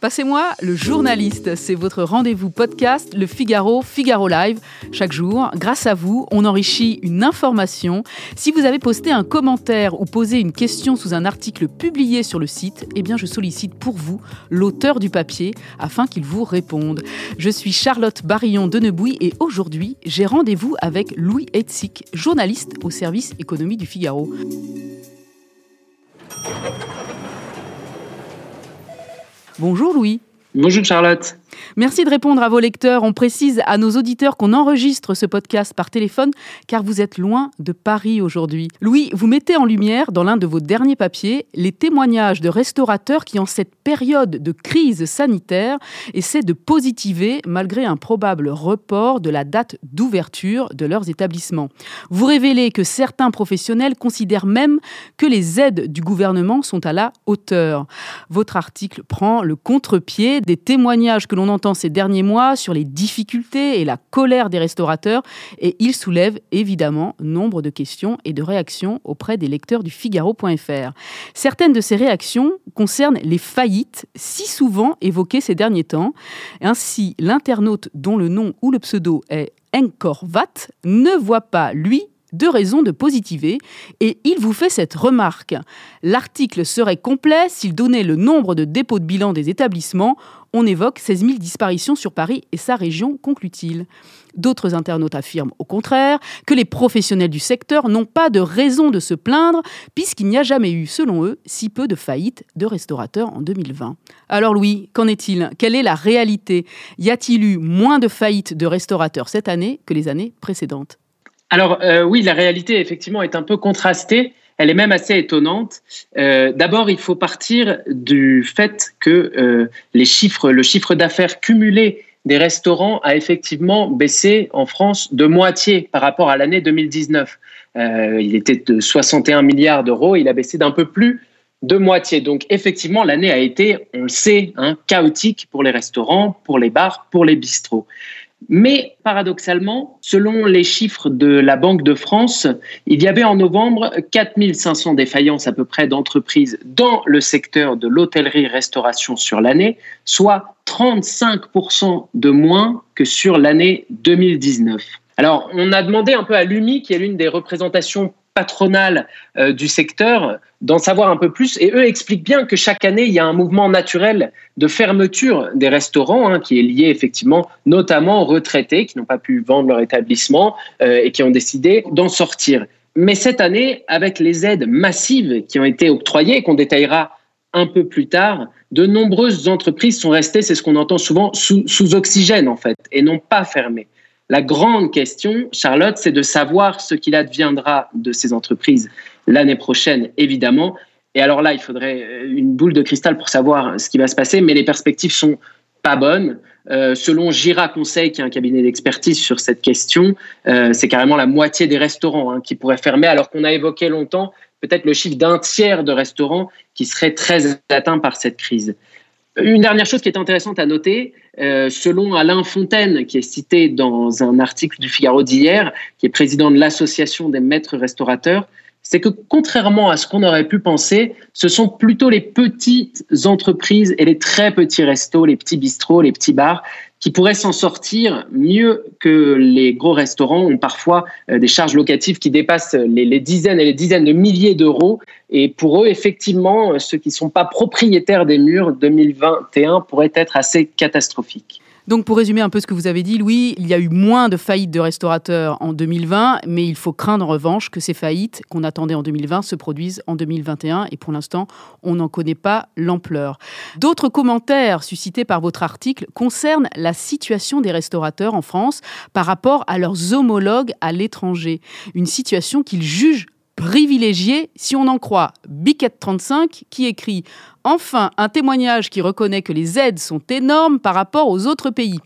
Passez-moi le journaliste, c'est votre rendez-vous podcast, le Figaro, Figaro Live. Chaque jour, grâce à vous, on enrichit une information. Si vous avez posté un commentaire ou posé une question sous un article publié sur le site, eh bien je sollicite pour vous l'auteur du papier afin qu'il vous réponde. Je suis Charlotte Barillon-Denebouy et aujourd'hui, j'ai rendez-vous avec Louis Etzik, journaliste au service économie du Figaro. Bonjour Louis. Bonjour Charlotte. Merci de répondre à vos lecteurs. On précise à nos auditeurs qu'on enregistre ce podcast par téléphone car vous êtes loin de Paris aujourd'hui. Louis, vous mettez en lumière dans l'un de vos derniers papiers les témoignages de restaurateurs qui, en cette période de crise sanitaire, essaient de positiver malgré un probable report de la date d'ouverture de leurs établissements. Vous révélez que certains professionnels considèrent même que les aides du gouvernement sont à la hauteur. Votre article prend le contre-pied des témoignages que l'on entend ces derniers mois sur les difficultés et la colère des restaurateurs et il soulève évidemment nombre de questions et de réactions auprès des lecteurs du Figaro.fr. Certaines de ces réactions concernent les faillites si souvent évoquées ces derniers temps. Ainsi, l'internaute dont le nom ou le pseudo est Enkor Wat ne voit pas, lui, de raison de positiver et il vous fait cette remarque. L'article serait complet s'il donnait le nombre de dépôts de bilan des établissements. On évoque 16 000 disparitions sur Paris et sa région, conclut-il. D'autres internautes affirment au contraire que les professionnels du secteur n'ont pas de raison de se plaindre puisqu'il n'y a jamais eu, selon eux, si peu de faillites de restaurateurs en 2020. Alors Louis, qu'en est-il ? Quelle est la réalité ? Y a-t-il eu moins de faillites de restaurateurs cette année que les années précédentes ? Alors oui, la réalité effectivement est un peu contrastée, elle est même assez étonnante. D'abord, il faut partir du fait que le chiffre d'affaires cumulé des restaurants a effectivement baissé en France de moitié par rapport à l'année 2019. Il était de 61 milliards d'euros, il a baissé d'un peu plus de moitié. Donc effectivement, l'année a été, on le sait, chaotique pour les restaurants, pour les bars, pour les bistrots. Mais paradoxalement, selon les chiffres de la Banque de France, il y avait en novembre 4500 défaillances à peu près d'entreprises dans le secteur de l'hôtellerie-restauration sur l'année, soit 35% de moins que sur l'année 2019. Alors, on a demandé un peu à l'UMI, qui est l'une des représentations patronales du secteur, d'en savoir un peu plus. Et eux expliquent bien que chaque année, il y a un mouvement naturel de fermeture des restaurants qui est lié effectivement notamment aux retraités qui n'ont pas pu vendre leur établissement et qui ont décidé d'en sortir. Mais cette année, avec les aides massives qui ont été octroyées, qu'on détaillera un peu plus tard, de nombreuses entreprises sont restées, c'est ce qu'on entend souvent, sous oxygène en fait, et n'ont pas fermé. La grande question, Charlotte, c'est de savoir ce qu'il adviendra de ces entreprises l'année prochaine, évidemment. Et alors là, il faudrait une boule de cristal pour savoir ce qui va se passer, mais les perspectives sont pas bonnes. Selon Gira Conseil, qui est un cabinet d'expertise sur cette question, c'est carrément la moitié des restaurants qui pourraient fermer, alors qu'on a évoqué longtemps peut-être le chiffre d'un tiers de restaurants qui seraient très atteints par cette crise. Une dernière chose qui est intéressante à noter, selon Alain Fontaine, qui est cité dans un article du Figaro d'hier, qui est président de l'Association des maîtres restaurateurs, c'est que contrairement à ce qu'on aurait pu penser, ce sont plutôt les petites entreprises et les très petits restos, les petits bistrots, les petits bars, qui pourraient s'en sortir mieux que les gros restaurants ont parfois des charges locatives qui dépassent les dizaines et les dizaines de milliers d'euros. Et pour eux, effectivement, ceux qui ne sont pas propriétaires des murs, 2021 pourrait être assez catastrophique. Donc pour résumer un peu ce que vous avez dit, Louis, il y a eu moins de faillites de restaurateurs en 2020, mais il faut craindre en revanche que ces faillites qu'on attendait en 2020 se produisent en 2021 et pour l'instant, on n'en connaît pas l'ampleur. D'autres commentaires suscités par votre article concernent la situation des restaurateurs en France par rapport à leurs homologues à l'étranger. Une situation qu'ils jugent privilégié, si on en croit Biquette35, qui écrit « Enfin, un témoignage qui reconnaît que les aides sont énormes par rapport aux autres pays.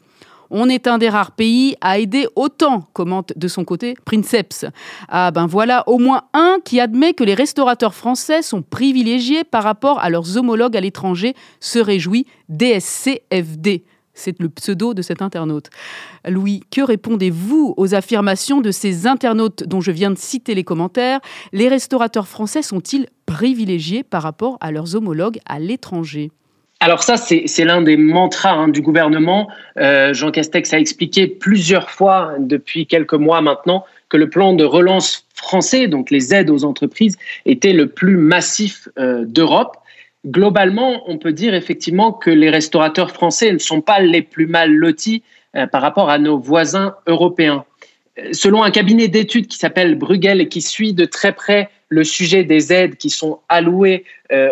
On est un des rares pays à aider autant », commente de son côté Princeps. Ah ben voilà, au moins un qui admet que les restaurateurs français sont privilégiés par rapport à leurs homologues à l'étranger, se réjouit DSCFD. C'est le pseudo de cet internaute. Louis, que répondez-vous aux affirmations de ces internautes dont je viens de citer les commentaires ? Les restaurateurs français sont-ils privilégiés par rapport à leurs homologues à l'étranger ? Alors ça, c'est l'un des mantras du gouvernement. Jean Castex a expliqué plusieurs fois depuis quelques mois maintenant que le plan de relance français, donc les aides aux entreprises, était le plus massif d'Europe. Globalement, on peut dire effectivement que les restaurateurs français ne sont pas les plus mal lotis par rapport à nos voisins européens. Selon un cabinet d'études qui s'appelle Brugel et qui suit de très près le sujet des aides qui sont allouées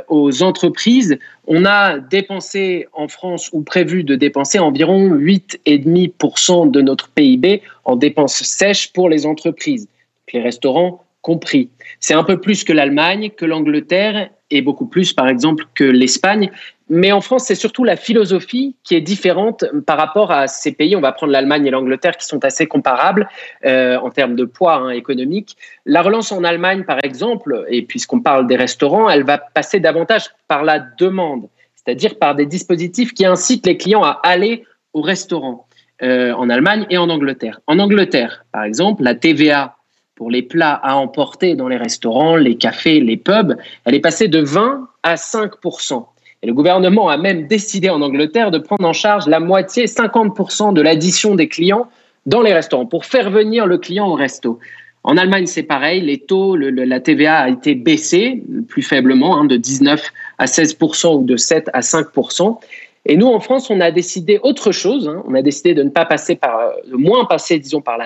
aux entreprises, on a dépensé en France ou prévu de dépenser environ 8,5% de notre PIB en dépenses sèches pour les entreprises, les restaurants compris. C'est un peu plus que l'Allemagne, que l'Angleterre et beaucoup plus, par exemple, que l'Espagne. Mais en France, c'est surtout la philosophie qui est différente par rapport à ces pays. On va prendre l'Allemagne et l'Angleterre qui sont assez comparables en termes de poids économique. La relance en Allemagne, par exemple, et puisqu'on parle des restaurants, elle va passer davantage par la demande, c'est-à-dire par des dispositifs qui incitent les clients à aller au restaurant en Allemagne et en Angleterre. En Angleterre, par exemple, la TVA pour les plats à emporter dans les restaurants, les cafés, les pubs, elle est passée de 20 à 5%. Et le gouvernement a même décidé en Angleterre de prendre en charge la moitié, 50% de l'addition des clients dans les restaurants pour faire venir le client au resto. En Allemagne, c'est pareil, les taux, la TVA a été baissée plus faiblement, de 19 à 16% ou de 7 à 5%. Et nous, en France, on a décidé autre chose. On a décidé de ne pas passer par la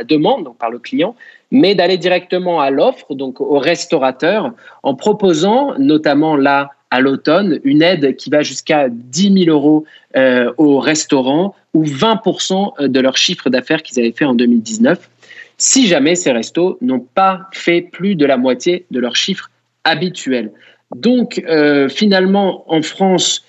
demande, donc par le client, mais d'aller directement à l'offre, donc aux restaurateurs, en proposant, notamment là, à l'automne, une aide qui va jusqu'à 10 000 euros aux restaurants ou 20% de leur chiffre d'affaires qu'ils avaient fait en 2019, si jamais ces restos n'ont pas fait plus de la moitié de leur chiffre habituel. Donc, finalement, en France,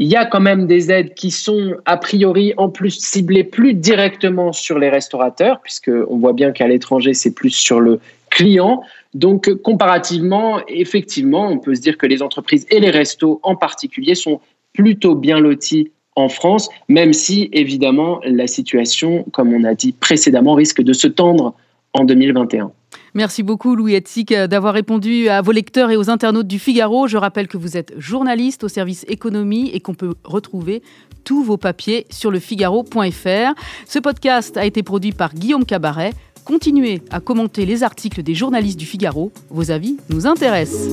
il y a quand même des aides qui sont a priori en plus ciblées plus directement sur les restaurateurs, puisqu'on voit bien qu'à l'étranger, c'est plus sur le client. Donc, comparativement, effectivement, on peut se dire que les entreprises et les restos en particulier sont plutôt bien lotis en France, même si, évidemment, la situation, comme on a dit précédemment, risque de se tendre en 2021. Merci beaucoup Louis Etzik d'avoir répondu à vos lecteurs et aux internautes du Figaro. Je rappelle que vous êtes journaliste au service économie et qu'on peut retrouver tous vos papiers sur lefigaro.fr. Ce podcast a été produit par Guillaume Cabaret. Continuez à commenter les articles des journalistes du Figaro. Vos avis nous intéressent.